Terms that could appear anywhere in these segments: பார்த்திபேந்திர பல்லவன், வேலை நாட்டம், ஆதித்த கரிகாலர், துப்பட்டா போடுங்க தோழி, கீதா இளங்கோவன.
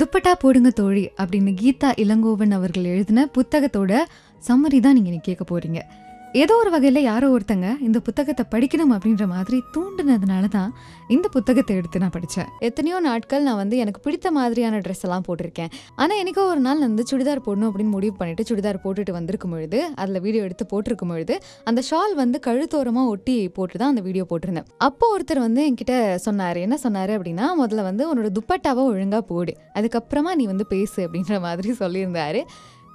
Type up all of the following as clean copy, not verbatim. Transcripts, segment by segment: துப்பட்டா போடுங்க தோழி அப்படின்னு கீதா இளங்கோவன் அவர்கள் எழுதின புத்தகத்தோட சம்மரி தான் நீங்கள் கேட்க போகிறீங்க. ஏதோ ஒரு வகையில் யாரோ ஒருத்தங்க இந்த புத்தகத்தை படிக்கணும் அப்படின்ற மாதிரி தூண்டினதுனால தான் இந்த புத்தகத்தை எடுத்து நான் படித்தேன். எத்தனையோ நாட்கள் நான் வந்து எனக்கு பிடித்த மாதிரியான ட்ரெஸ் எல்லாம் போட்டிருக்கேன். ஆனால் எனக்கோ ஒரு நாள் நான் வந்து சுடிதார் போடணும் அப்படின்னு முடிவு பண்ணிட்டு சுடிதார் போட்டுட்டு வந்திருக்கும் பொழுது, அதில் வீடியோ எடுத்து போட்டிருக்கும் பொழுது, அந்த ஷால் வந்து கழுத்தோரமாக ஒட்டி போட்டு தான் அந்த வீடியோ போட்டிருந்தேன். அப்போது ஒருத்தர் வந்து என்கிட்ட சொன்னார். என்ன சொன்னார் அப்படின்னா, முதல்ல வந்து உன்னோட துப்பட்டாவை ஒழுங்காக போடு, அதுக்கப்புறமா நீ வந்து பேசு அப்படின்ற மாதிரி சொல்லியிருந்தார்.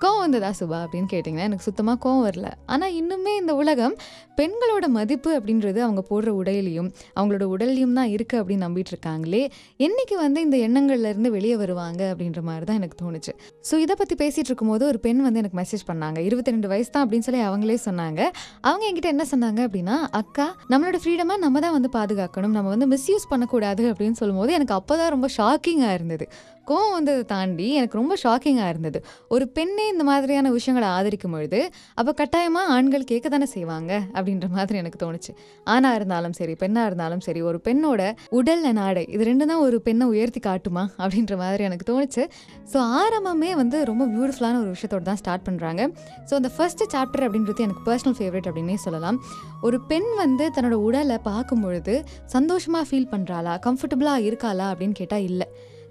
கோவம் வந்ததா சுபா அப்படின்னு கேட்டிங்கன்னா, எனக்கு சுத்தமாக கோவம் வரல. ஆனால் இன்னுமே இந்த உலகம் பெண்களோட மதிப்பு அப்படின்றது அவங்க போடுற உடையிலையும் அவங்களோட உடல்லையும் தான் இருக்குது அப்படின்னு நம்பிட்டு இருக்காங்களே. என்றைக்கு வந்து இந்த எண்ணங்கள்லேருந்து வெளியே வருவாங்க அப்படின்ற மாதிரி தான் எனக்கு தோணுச்சு. ஸோ இதை பற்றி பேசிகிட்டு இருக்கும்போது ஒரு பெண் வந்து எனக்கு மெசேஜ் பண்ணாங்க. 22 வயசு தான் அப்படின்னு சொல்லி அவங்களே சொன்னாங்க. அவங்க என்கிட்ட என்ன சொன்னாங்க அப்படின்னா, அக்கா நம்மளோட ஃப்ரீடமாக நம்ம தான் வந்து பாதுகாக்கணும், நம்ம வந்து மிஸ்யூஸ் பண்ணக்கூடாது அப்படின்னு சொல்லும்போது எனக்கு அப்போ தான் ரொம்ப ஷாக்கிங்காக இருந்தது. கோவம் வந்ததை தாண்டி எனக்கு ரொம்ப ஷாக்கிங்காக இருந்தது. ஒரு பெண்ணே இந்த மாதிரியான விஷயங்களை ஆதரிக்கும் பொழுது அப்போ கட்டாயமாக ஆண்கள் கேட்க தானே செய்வாங்க அப்படின்ற மாதிரி எனக்கு தோணுச்சு. ஆணாக இருந்தாலும் சரி, பெண்ணாக இருந்தாலும் சரி, ஒரு பெண்ணோட உடல் நாடை இது ரெண்டு தான் ஒரு பெண்ணை உயர்த்தி காட்டுமா அப்படின்ற மாதிரி எனக்கு தோணுச்சு. ஸோ ஆரம்பமே வந்து ரொம்ப பியூட்டிஃபுல்லான ஒரு விஷயத்தோடு தான் ஸ்டார்ட் பண்ணுறாங்க. ஸோ அந்த ஃபஸ்ட்டு சாப்டர் அப்படின்றது எனக்கு பர்சனல் ஃபேவரட் அப்படின்னே சொல்லலாம். ஒரு பெண் வந்து தன்னோட உடலை பார்க்கும் பொழுது சந்தோஷமாக ஃபீல் பண்ணுறாளா, கம்ஃபர்டபுளாக இருக்காளா அப்படின்னு கேட்டால் இல்லை.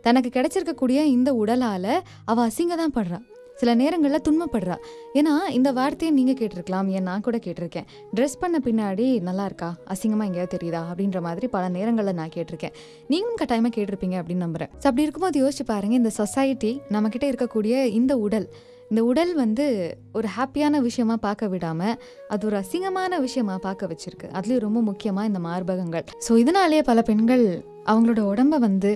தனக்கு கிடைச்சிருக்கக்கூடிய இந்த உடலால் அவள் அசிங்க தான் படுறா, சில நேரங்களில் துன்பப்படுறா. ஏன்னா இந்த வார்த்தையை நீங்கள் கேட்டிருக்கலாம், ஏன் நான் கூட கேட்டிருக்கேன். ட்ரெஸ் பண்ண பின்னாடி நல்லா இருக்கா, அசிங்கமாக எங்கேயாவது தெரியுதா அப்படின்ற மாதிரி பல நேரங்களில் நான் கேட்டிருக்கேன். நீங்களும் கட்டாயமாக கேட்டிருப்பீங்க அப்படின்னு நம்புகிறேன். ஸோ அப்படி இருக்கும்போது யோசிச்சு பாருங்கள், இந்த சொசைட்டி நம்மக்கிட்ட இருக்கக்கூடிய இந்த உடல் வந்து ஒரு ஹாப்பியான விஷயமாக பார்க்க விடாமல் அது ஒரு அசிங்கமான விஷயமாக பார்க்க வச்சுருக்கு. அதுலேயும் ரொம்ப முக்கியமாக இந்த மார்பகங்கள். ஸோ இதனாலேயே பல பெண்கள் அவங்களோட உடம்பை வந்து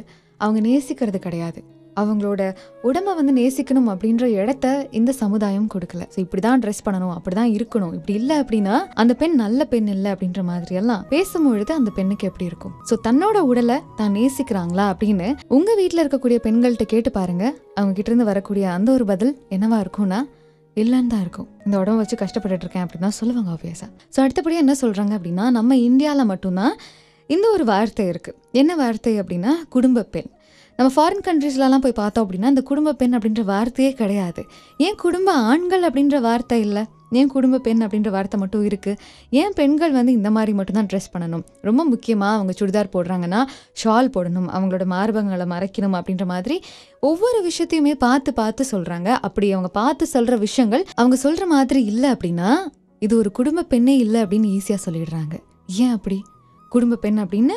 அவங்க நேசிக்கிறது கிடையாது. அவங்களோட உடம்பை வந்து நேசிக்கணும் அப்படின்ற இடத்த இந்த சமுதாயம் கொடுக்கல. ஸோ இப்படி தான் ட்ரெஸ் பண்ணணும், அப்படி தான் இருக்கணும், இப்படி இல்லை அப்படின்னா அந்த பெண் நல்ல பெண் இல்லை அப்படின்ற மாதிரியெல்லாம் பேசும்பொழுது அந்த பெண்ணுக்கு எப்படி இருக்கும்? ஸோ தன்னோட உடலை தான் நேசிக்கிறாங்களா அப்படின்னு உங்கள் வீட்டில் இருக்கக்கூடிய பெண்கள்கிட்ட கேட்டு பாருங்கள். அவங்ககிட்ட இருந்து வரக்கூடிய அந்த ஒரு பதில் என்னவா இருக்கும்னா, இல்லைன்னு தான் இருக்கும். இந்த உடம்பை வச்சு கஷ்டப்பட்டுட்டு இருக்கேன் அப்படின்னா சொல்லுவாங்க ஆப்வியஸாக. ஸோ அடுத்தபடியாக என்ன சொல்கிறாங்க அப்படின்னா, நம்ம இந்தியாவில் மட்டும்தான் இந்த ஒரு வார்த்தை இருக்குது. என்ன வார்த்தை அப்படின்னா, குடும்ப பெண். நம்ம ஃபாரின் கண்ட்ரீஸ்லலாம் போய் பார்த்தோம் அப்படின்னா இந்த குடும்ப பெண் அப்படின்ற வார்த்தையே கிடையாது. ஏன் குடும்ப ஆண்கள் அப்படின்ற வார்த்தை இல்லை? ஏன் குடும்ப பெண் அப்படின்ற வார்த்தை மட்டும் இருக்குது? ஏன் பெண்கள் வந்து இந்த மாதிரி மட்டும்தான் ட்ரெஸ் பண்ணணும், ரொம்ப முக்கியமாக அவங்க சுடிதார் போடுறாங்கன்னா ஷால் போடணும், அவங்களோட மார்பகங்களை மறைக்கணும் அப்படின்ற மாதிரி ஒவ்வொரு விஷயத்தையுமே பார்த்து பார்த்து சொல்கிறாங்க. அப்படி அவங்க பார்த்து சொல்கிற விஷயங்கள் அவங்க சொல்கிற மாதிரி இல்லை அப்படின்னா இது ஒரு குடும்ப பெண்ணே இல்லை அப்படின்னு ஈஸியாக சொல்லிடுறாங்க. ஏன் அப்படி? குடும்ப பெண் அப்படின்னு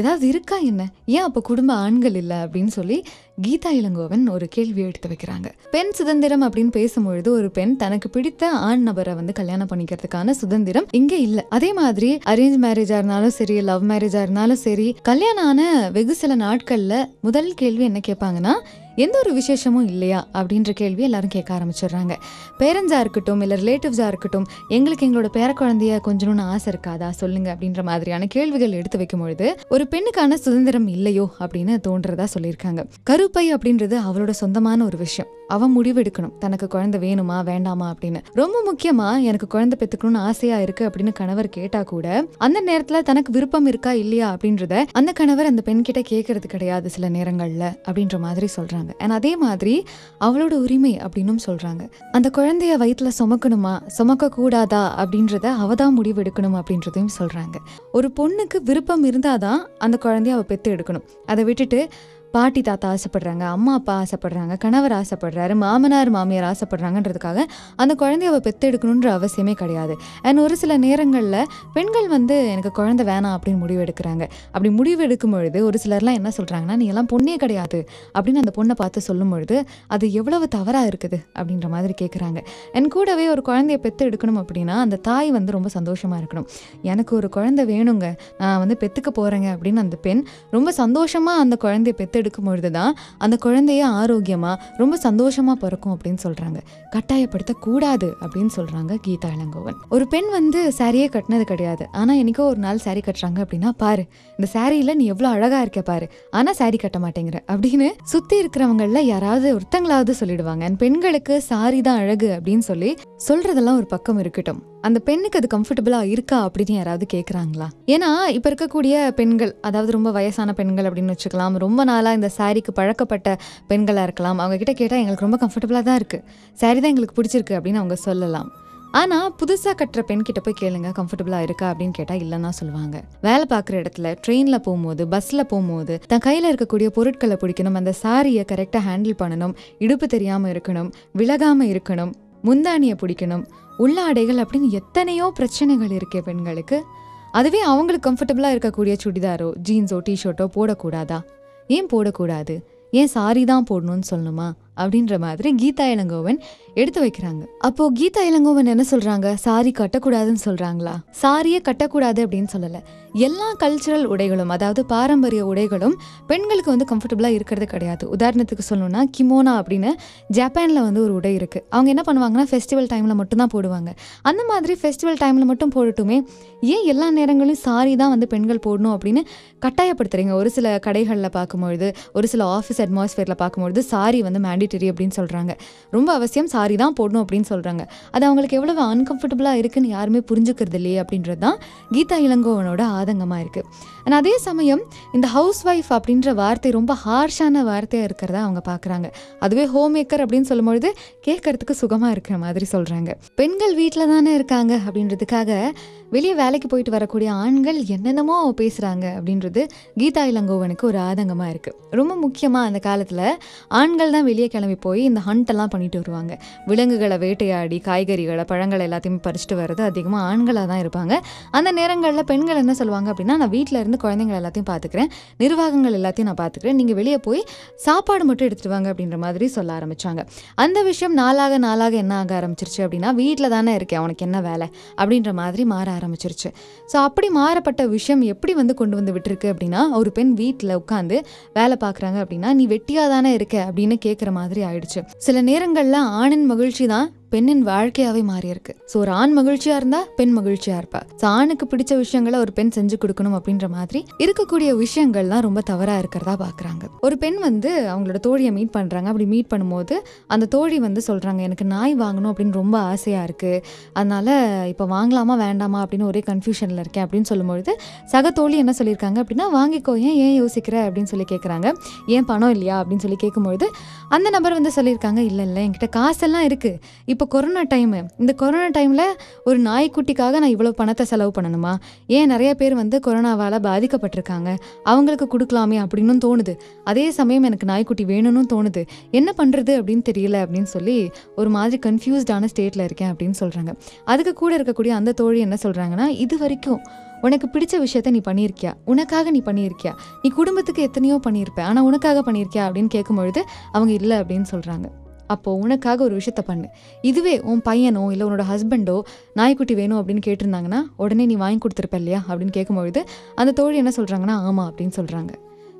ஏதாவது இருக்கா என்ன? ஏன் அப்போ குடும்ப ஆண்கள் இல்லை அப்படின்னு சொல்லி கீதா இளங்கோவன் ஒரு கேள்வியை எடுத்து வைக்கிறாங்க. பெண் சுதந்திரம் அப்படின்னு பேசும்பொழுது ஒரு பெண் தனக்கு பிடித்த ஆண் நபரை வந்து கல்யாணம் பண்ணிக்கிறதுக்கான சுதந்திரம் இங்கே இல்லை. அதே மாதிரி அரேஞ்ச் மேரேஜாக இருந்தாலும் சரி, லவ் மேரேஜாக இருந்தாலும் சரி, கல்யாணம் ஆன வெகு சில நாட்களில் முதல் கேள்வி என்ன கேட்பாங்கன்னா, எந்த ஒரு விசேஷமும் இல்லையா அப்படின்ற கேள்வி எல்லாரும் கேட்க ஆரம்பிச்சிடுறாங்க. பேரண்ட்ஸாக இருக்கட்டும், இல்லை ரிலேட்டிவ்ஸாக இருக்கட்டும், எங்களுக்கு எங்களோட பேர குழந்தைய கொஞ்சணும்னு ஆசை இருக்காதா சொல்லுங்க அப்படின்ற மாதிரியான கேள்விகள் எடுத்து வைக்கும்பொழுது ஒரு பெண்ணுக்கான சுதந்திரம் இல்லையோ அப்படின்னு தோன்றதா சொல்லியிருக்காங்க. கருப்பை அப்படின்றது அவளோட சொந்தமான ஒரு விஷயம். அவன் முடிவெடுக்கணும் தனக்கு குழந்தை வேணுமா வேண்டாமா அப்படின்னு. ரொம்ப முக்கியமாக எனக்கு குழந்தை பெற்றுக்கணும்னு ஆசையாக இருக்குது அப்படின்னு கணவர் கேட்டால் கூட அந்த நேரத்தில் தனக்கு விருப்பம் இருக்கா இல்லையா அப்படின்றத அந்த கணவர் அந்த பெண்கிட்ட கேட்கறது கிடையாது சில நேரங்களில் அப்படின்ற மாதிரி சொல்கிறாங்க. அண்ட் அதே மாதிரி அவளோட உரிமை அப்படின்னும் சொல்கிறாங்க. அந்த குழந்தைய வயிற்றில் சுமக்கணுமா சுமக்கக்கூடாதா அப்படின்றத அவள் தான் முடிவெடுக்கணும் அப்படின்றதையும் சொல்கிறாங்க. ஒரு பொண்ணுக்கு விருப்பம் இருந்தால் தான் அந்த குழந்தைய அவள் பெற்று எடுக்கணும். அதை விட்டுட்டு பாட்டி தாத்தா ஆசைப்படுறாங்க, அம்மா அப்பா ஆசைப்படுறாங்க, கணவர் ஆசைப்படுறாரு, மாமனார் மாமியார் ஆசைப்படுறாங்கன்றதுக்காக அந்த குழந்தைய அவள் பெற்றெடுக்கணுன்ற அவசியமே கிடையாது. அண்ட் ஒரு சில நேரங்களில் பெண்கள் வந்து எனக்கு குழந்தை வேணாம் அப்படின்னு முடிவெடுக்கிறாங்க. அப்படி முடிவெடுக்கும் பொழுது ஒரு சிலர்லாம் என்ன சொல்கிறாங்கன்னா, நீ எல்லாம் பொண்ணே கிடையாது அப்படின்னு அந்த பொண்ணை பார்த்து சொல்லும் பொழுது அது எவ்வளவு தவறாக இருக்குது அப்படின்ற மாதிரி கேட்குறாங்க. என் கூடவே ஒரு குழந்தைய பெற்று எடுக்கணும் அப்படின்னா அந்த தாய் வந்து ரொம்ப சந்தோஷமாக இருக்கணும். எனக்கு ஒரு குழந்தை வேணுங்க, நான் வந்து பெற்றுக்க போகிறேங்க அப்படின்னு அந்த பெண் ரொம்ப சந்தோஷமாக அந்த குழந்தைய பெற்று எடுக்கும்பொழுது தான் அந்த குழந்தைய ஆரோக்கியமாக ரொம்ப சந்தோஷமாக பிறக்கும் அப்படின்னு சொல்கிறாங்க. கட்டாயப்படுத்தக்கூடாது அப்படின்னு சொல்கிறாங்க கீதா இளங்கோவன். ஒரு பெண் வந்து சாரியே கட்டினது கிடையாது, ஆனால் எனக்கோ ஒரு நாள் சாரி கட்டுறாங்க அப்படின்னா, பாரு இந்த சாரியில் நீ எவ்வளோ அழகாக இருக்க பாரு, ஆனால் சாரி கட்ட மாட்டேங்கிற அப்படின்னு சுற்றி இருக்கிறவங்களில் யாராவது ஒருத்தங்களாவது சொல்லிடுவாங்க. பெண்களுக்கு சாரி தான் அழகு அப்படின்னு சொல்லி சொல்கிறதெல்லாம் ஒரு பக்கம் இருக்கட்டும், அந்த பெண்ணுக்கு அது கம்ஃபர்டபுளாக இருக்கா அப்படின்னு யாராவது கேட்குறாங்களா? ஏன்னா இப்போ இருக்கக்கூடிய பெண்கள், அதாவது ரொம்ப வயசான பெண்கள் அப்படின்னு வச்சுக்கலாம், ரொம்ப நாளாக இந்த சாரீக்கு பழக்கப்பட்ட பெண்களாக இருக்கலாம். அவங்கக்கிட்ட கேட்டால் எங்களுக்கு ரொம்ப கம்ஃபர்டபுளாக தான் இருக்குது, சாரீ தான் எங்களுக்கு பிடிச்சிருக்கு அப்படின்னு அவங்க சொல்லலாம். ஆனால் புதுசாக கட்டுற பெண்கிட்ட போய் கேளுங்க கம்ஃபர்டபுளாக இருக்கா அப்படின்னு கேட்டால் இல்லைன்னா சொல்லுவாங்க. வேலை பார்க்குற இடத்துல, ட்ரெயினில் போகும்போது, பஸ்ஸில் போகும்போது தன் கையில் இருக்கக்கூடிய பொருட்களை பிடிக்கணும், அந்த சாரியை கரெக்டாக ஹேண்டில் பண்ணணும், இடுப்பு தெரியாமல் இருக்கணும், விலகாமல் இருக்கணும், முந்தானியை பிடிக்கணும், உள்ளாடைகள் அப்படின்னு எத்தனையோ பிரச்சனைகள் இருக்கே பெண்களுக்கு. அதுவே அவங்களுக்கு கம்ஃபர்டபுளாக இருக்கக்கூடிய சுடிதாரோ ஜீன்ஸோ டிஷர்ட்டோ போடக்கூடாதா? ஏன் போடக்கூடாது? ஏன் சாரி தான் போடணும்னு சொல்லணுமா? அப்படின்ற மாதிரி கீதா இளங்கோவன் எடுத்து வைக்கிறாங்க. அப்போ கீதா இளங்கோவன் என்ன சொல்றாங்க? சாரி கட்டக்கூடாதுன்னு சொல்றாங்களா? சாரியே கட்டக்கூடாது அப்படின்னு சொல்லல. எல்லா கல்ச்சுரல் உடைகளும், அதாவது பாரம்பரிய உடைகளும் பெண்களுக்கு வந்து கம்ஃபர்டபுளா இருக்கிறது கிடையாது. உதாரணத்துக்கு சொல்லணும்னா கிமோனா அப்படின்னு ஜப்பான்ல வந்து ஒரு உடை இருக்கு. அவங்க என்ன பண்ணுவாங்கன்னா ஃபெஸ்டிவல் டைம்ல மட்டும்தான் போடுவாங்க. அந்த மாதிரி ஃபெஸ்டிவல் டைம்ல மட்டும் போடட்டுமே, ஏன் எல்லா நேரங்களையும் சாரி தான் வந்து பெண்கள் போடணும் அப்படின்னு கட்டாயப்படுத்துறீங்க? ஒரு சில கடைகளில் பார்க்கும்பொழுது, ஒரு சில ஆஃபீஸ் அட்மாஸ்பியர்ல பார்க்கும்பொழுது சாரி வந்து அப்படின்னு சொல்றாங்க. ரொம்ப அவசியம், சாரி தான் போடணும் அப்படின்னு சொல்றாங்க. அது அவங்களுக்கு எவ்வளவு அன்கம்ஃபர்டபுளா இருக்குன்னு யாருமே புரிஞ்சுக்கிறது இல்லையே அப்படின்றதுதான் கீதா இளங்கோவனோட ஆதங்கமா இருக்கு. ஆனால் அதே சமயம் இந்த ஹவுஸ் ஒய்ஃப் அப்படின்ற வார்த்தை ரொம்ப ஹார்ஷான வார்த்தையா இருக்கிறத அவங்க பாக்குறாங்க. அதுவே ஹோம் மேக்கர் அப்படின்னு சொல்லும்பொழுது கேட்கறதுக்கு சுகமா இருக்கிற மாதிரி சொல்றாங்க. பெண்கள் வீட்டில தானே இருக்காங்க அப்படின்றதுக்காக வெளியே வேலைக்கு போயிட்டு வரக்கூடிய ஆண்கள் என்னென்னமோ பேசுகிறாங்க அப்படின்றது கீதா இளங்கோவனுக்கு ஒரு ஆதங்கமாக இருக்குது. ரொம்ப முக்கியமாக அந்த காலத்தில் ஆண்கள் தான் வெளியே கிளம்பி போய் இந்த ஹண்டெல்லாம் பண்ணிட்டு வருவாங்க. விலங்குகளை வேட்டையாடி காய்கறிகளை, பழங்களை எல்லாத்தையுமே பறிச்சுட்டு வர்றது அதிகமாக ஆண்களாக தான் இருப்பாங்க. அந்த நேரங்களில் பெண்கள் என்ன சொல்லுவாங்க அப்படின்னா, நான் வீட்டில் இருந்து குழந்தைங்களை எல்லாத்தையும் பார்த்துக்கிறேன், நிர்வாகங்கள் எல்லாத்தையும் நான் பார்த்துக்கிறேன், நீங்கள் வெளியே போய் சாப்பாடு மட்டும் எடுத்துகிட்டு வாங்க அப்படின்ற மாதிரி சொல்ல ஆரம்பித்தாங்க. அந்த விஷயம் நாளாக நாளாக என்ன ஆக ஆரம்பிச்சிருச்சு அப்படின்னா, வீட்டில் தானே இருக்கேன் அவனுக்கு என்ன வேலை அப்படின்ற மாதிரி மாற ஆரம்பிச்சிருச்சு. ஸோ அப்படி மாறப்பட்ட விஷயம் எப்படி வந்து கொண்டு வந்து விட்டுருக்கு அப்படின்னா, ஒரு பெண் வீட்டில் உட்காந்து வேலை பார்க்குறாங்க அப்படின்னா நீ வெட்டியாக தானே இருக்க அப்படின்னு கேட்குற மாதிரி ஆயிடுச்சு. சில நேரங்களில் ஆணின் மகிழ்ச்சி தான் பெண்ணின் வாழ்க்கையாவே மாறி இருக்கு. ஸோ ஒரு ஆண் மகிழ்ச்சியா இருந்தா பெண் மகிழ்ச்சியா இருப்பா. ஸோ ஆணுக்கு பிடிச்ச விஷயங்களை ஒரு பெண் செஞ்சு கொடுக்கணும் அப்படின்ற மாதிரி இருக்கக்கூடிய விஷயங்கள்லாம் ரொம்ப தவறா இருக்கிறதா பாக்குறாங்க. ஒரு பெண் வந்து அவங்களோட தோழியை மீட் பண்றாங்க. அப்படி மீட் பண்ணும்போது அந்த தோழி வந்து சொல்றாங்க, எனக்கு நாய் வாங்கணும் அப்படின்னு ரொம்ப ஆசையா இருக்கு, அதனால இப்போ வாங்கலாமா வேண்டாமா அப்படின்னு ஒரே கன்ஃபியூஷன்ல இருக்கேன் அப்படின்னு சொல்லும்பொழுது சக தோழி என்ன சொல்லியிருக்காங்க அப்படின்னா, வாங்கிக்கோ, ஏன் யோசிக்கிற அப்படின்னு சொல்லி கேட்குறாங்க. ஏன் பணம் இல்லையா அப்படின்னு சொல்லி கேட்கும்பொழுது அந்த நபர் வந்து சொல்லியிருக்காங்க, இல்லை என்கிட்ட காசெல்லாம் இருக்கு, இப்போ கொரோனா டைமு, இந்த கொரோனா டைமில் ஒரு நாய்க்குட்டிக்காக நான் இவ்வளோ பணத்தை செலவு பண்ணணுமா? ஏன் நிறைய பேர் வந்து கொரோனாவால் பாதிக்கப்பட்டிருக்காங்க, அவங்களுக்கு கொடுக்கலாமே அப்படின்னு தோணுது. அதே சமயம் எனக்கு நாய்க்குட்டி வேணும்னு தோணுது, என்ன பண்ணுறது அப்படின்னு தெரியல அப்படின்னு சொல்லி ஒரு மாதிரி கன்ஃபியூஸ்டான ஸ்டேட்டில் இருக்கேன் அப்படின்னு சொல்கிறாங்க. அதுக்கு கூட இருக்கக்கூடிய அந்த தோழி என்ன சொல்கிறாங்கன்னா, இது வரைக்கும் உனக்கு பிடிச்ச விஷயத்த நீ பண்ணியிருக்கியா, உனக்காக நீ பண்ணியிருக்கியா, நீ குடும்பத்துக்கு எத்தனையோ பண்ணியிருப்பேன், ஆனால் உனக்காக பண்ணியிருக்கியா அப்படின்னு கேட்கும்பொழுது அவங்க இல்லை அப்படின்னு சொல்கிறாங்க. அப்போது உனக்காக ஒரு விஷயத்த பண்ணு, இதுவே உன் பையனோ இல்லை உன்னோட ஹஸ்பண்டோ நாய்க்குட்டி வேணும் அப்படின்னு கேட்டிருந்தாங்கன்னா உடனே நீ வாங்கி கொடுத்துருப்ப இல்லையா அப்படின்னு கேட்கும்பொழுது அந்த தோழி என்ன சொல்கிறாங்கன்னா, ஆமாம் அப்படின்னு சொல்கிறாங்க.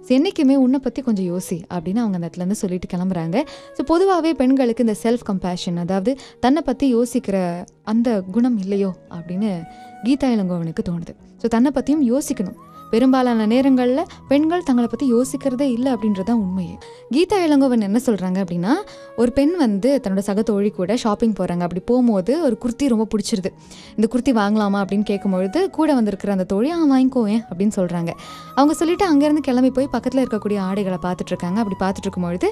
ஸோ என்றைக்குமே உன்னை பற்றி கொஞ்சம் யோசி அப்படின்னு அவங்க அந்த இடத்துலேருந்து சொல்லிட்டு கிளம்புறாங்க. ஸோ பொதுவாகவே பெண்களுக்கு இந்த செல்ஃப் கம்பேஷன், அதாவது தன்னை பற்றி யோசிக்கிற அந்த குணம் இல்லையோ அப்படின்னு கீதா இளங்கோவனுக்கு தோணுது. ஸோ தன்னை பற்றியும் யோசிக்கணும். பெரும்பாலான நேரங்களில் பெண்கள் தங்களை பற்றி யோசிக்கிறதே இல்லை அப்படின்றதான் உண்மையே. கீதா இளங்கோவன் என்ன சொல்கிறாங்க அப்படின்னா, ஒரு பெண் வந்து தன்னோட சக தோழி கூட ஷாப்பிங் போகிறாங்க. அப்படி போகும்போது ஒரு குர்த்தி ரொம்ப பிடிச்சிருது, இந்த குர்த்தி வாங்கலாமா அப்படின்னு கேட்கும்பொழுது கூட வந்திருக்கிற அந்த தோழி வாங்கிக்கோவேன் அப்படின்னு சொல்கிறாங்க. அவங்க சொல்லிவிட்டு அங்கேருந்து கிளம்பி போய் பக்கத்தில் இருக்கக்கூடிய ஆடைகளை பார்த்துட்ருக்காங்க. அப்படி பார்த்துட்டு இருக்கும்பொழுது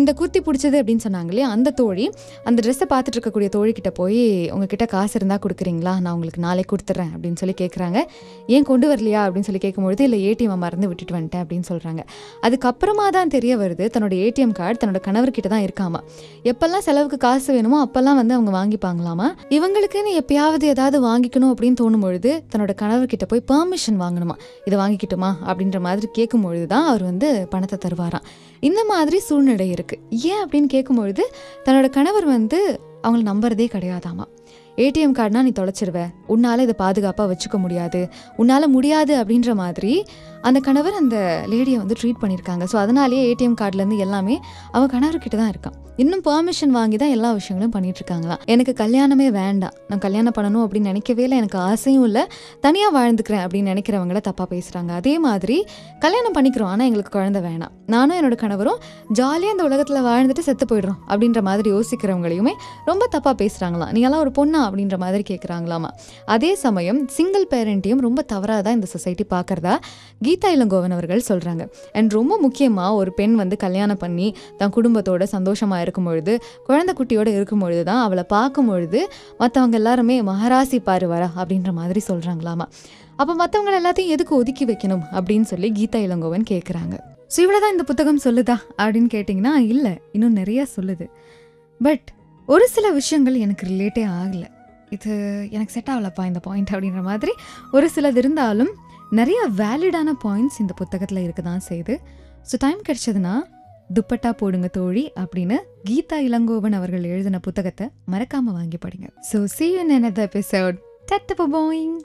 இந்த குர்த்தி பிடிச்சது அப்படின்னு சொன்னாங்க இல்லையா, அந்த தோழி அந்த ட்ரெஸ்ஸை பார்த்துட்டு இருக்கக்கூடிய தோழிக்கிட்ட போய், உங்ககிட்ட காசு இருந்தால் கொடுக்குறீங்களா, நான் உங்களுக்கு நாளை கொடுத்துட்றேன் அப்படின்னு சொல்லி கேட்குறாங்க. ஏன் கொண்டு வரலையா அப்படின்னு சொல்லி கேட்கும்பொழுது இல்லை ஏடிஎம் மறந்து விட்டுட்டு வந்துட்டேன் அப்படின்னு சொல்கிறாங்க. அதுக்கப்புறமா தான் தெரிய வருது தன்னோட ஏடிஎம் கார்டு தன்னோட கணவர்கிட்ட தான் இருக்காமா. எப்பெல்லாம் செலவுக்கு காசு வேணுமோ அப்பெல்லாம் வந்து அவங்க வாங்கிப்பாங்களாமா. இவங்களுக்குன்னு எப்பயாவது ஏதாவது வாங்கிக்கணும் அப்படின்னு தோணும்பொழுது தன்னோட கணவர்கிட்ட போய் பெர்மிஷன் வாங்கணுமா, இதை வாங்கிக்கிட்டுமா அப்படின்ற மாதிரி கேட்கும்பொழுது தான் அவர் வந்து பணத்தை தருவாராம். இந்த மாதிரி சூழ்நிலை இருக்குது. ஏன் அப்படின்னு கேட்கும்பொழுது தன்னோட கணவர் வந்து அவங்கள நம்புறதே கிடையாதாமா. ஏடிஎம் கார்டுனா நீ தொலைச்சிருவ, உன்னால் இதை பாதுகாப்பாக வச்சுக்க முடியாது, உன்னால் முடியாது அப்படின்ற மாதிரி அந்த கணவர் அந்த லேடியை வந்து ட்ரீட் பண்ணியிருக்காங்க. ஸோ அதனாலேயே ஏடிஎம் கார்டுலேருந்து எல்லாமே அவன் கணவர்கிட்ட தான் இருக்கான். இன்னும் பெர்மிஷன் வாங்கி தான் எல்லா விஷயங்களும் பண்ணிகிட்ருக்காங்களாம். எனக்கு கல்யாணமே வேண்டாம், நான் கல்யாணம் பண்ணணும் அப்படின்னு நினைக்கவே இல்லை, எனக்கு ஆசையும் இல்லை, தனியாக வாழ்ந்துக்கிறேன் அப்படின்னு நினைக்கிறவங்கள தப்பாக பேசுகிறாங்க. அதே மாதிரி கல்யாணம் பண்ணிக்கிறோம், ஆனால் எங்களுக்கு குழந்தை வேணாம், நானும் என்னோடய கணவரும் ஜாலியாக இந்த உலகத்தில் வாழ்ந்துட்டு செத்து போயிடுறோம் அப்படின்ற மாதிரி யோசிக்கிறவங்களையுமே ரொம்ப தப்பாக பேசுகிறாங்களாம். நீங்களாம் ஒரு பொண்ணா அப்படின்ற மாதிரி கேட்குறாங்களாமா. அதே சமயம் சிங்கிள் பேரண்ட்டையும் ரொம்ப தவறாக தான் இந்த சொசைட்டி பார்க்குறதா கீதா இளங்கோவன் அவர்கள் சொல்கிறாங்க. அண்ட் ரொம்ப முக்கியமாக ஒரு பெண் வந்து கல்யாணம் பண்ணி தன் குடும்பத்தோட சந்தோஷமாக இருக்கும்பொழுது, குழந்தை குட்டியோடு இருக்கும்பொழுது தான் அவளை பார்க்கும்பொழுது மற்றவங்க எல்லாருமே மகராசி பாருவார அப்படின்ற மாதிரி சொல்கிறாங்களாமா. அப்போ மற்றவங்க எல்லாத்தையும் எதுக்கு ஒதுக்கி வைக்கணும் அப்படின்னு சொல்லி கீதா இளங்கோவன் கேட்குறாங்க. ஸோ இவ்வளோதான் இந்த புத்தகம் சொல்லுதா அப்படின்னு கேட்டிங்கன்னா இல்லை, இன்னும் நிறையா சொல்லுது. பட் ஒரு சில விஷயங்கள் எனக்கு ரிலேட்டே ஆகலை, இது எனக்கு செட் ஆகலப்பா இந்த பாயிண்ட் அப்படின்ற மாதிரி ஒரு சிலது இருந்தாலும் நிறையா வேலிடான பாயிண்ட்ஸ் இந்த புத்தகத்தில் இருக்க தான் செய்யுது. ஸோ டைம் கிடைச்சதுன்னா துப்பட்டா போடுங்க தோழி அப்படின்னு கீதா இளங்கோவன் அவர்கள் எழுதின புத்தகத்தை மறக்காமல் வாங்கி படிங்க. So see you in another episode. Tata boing.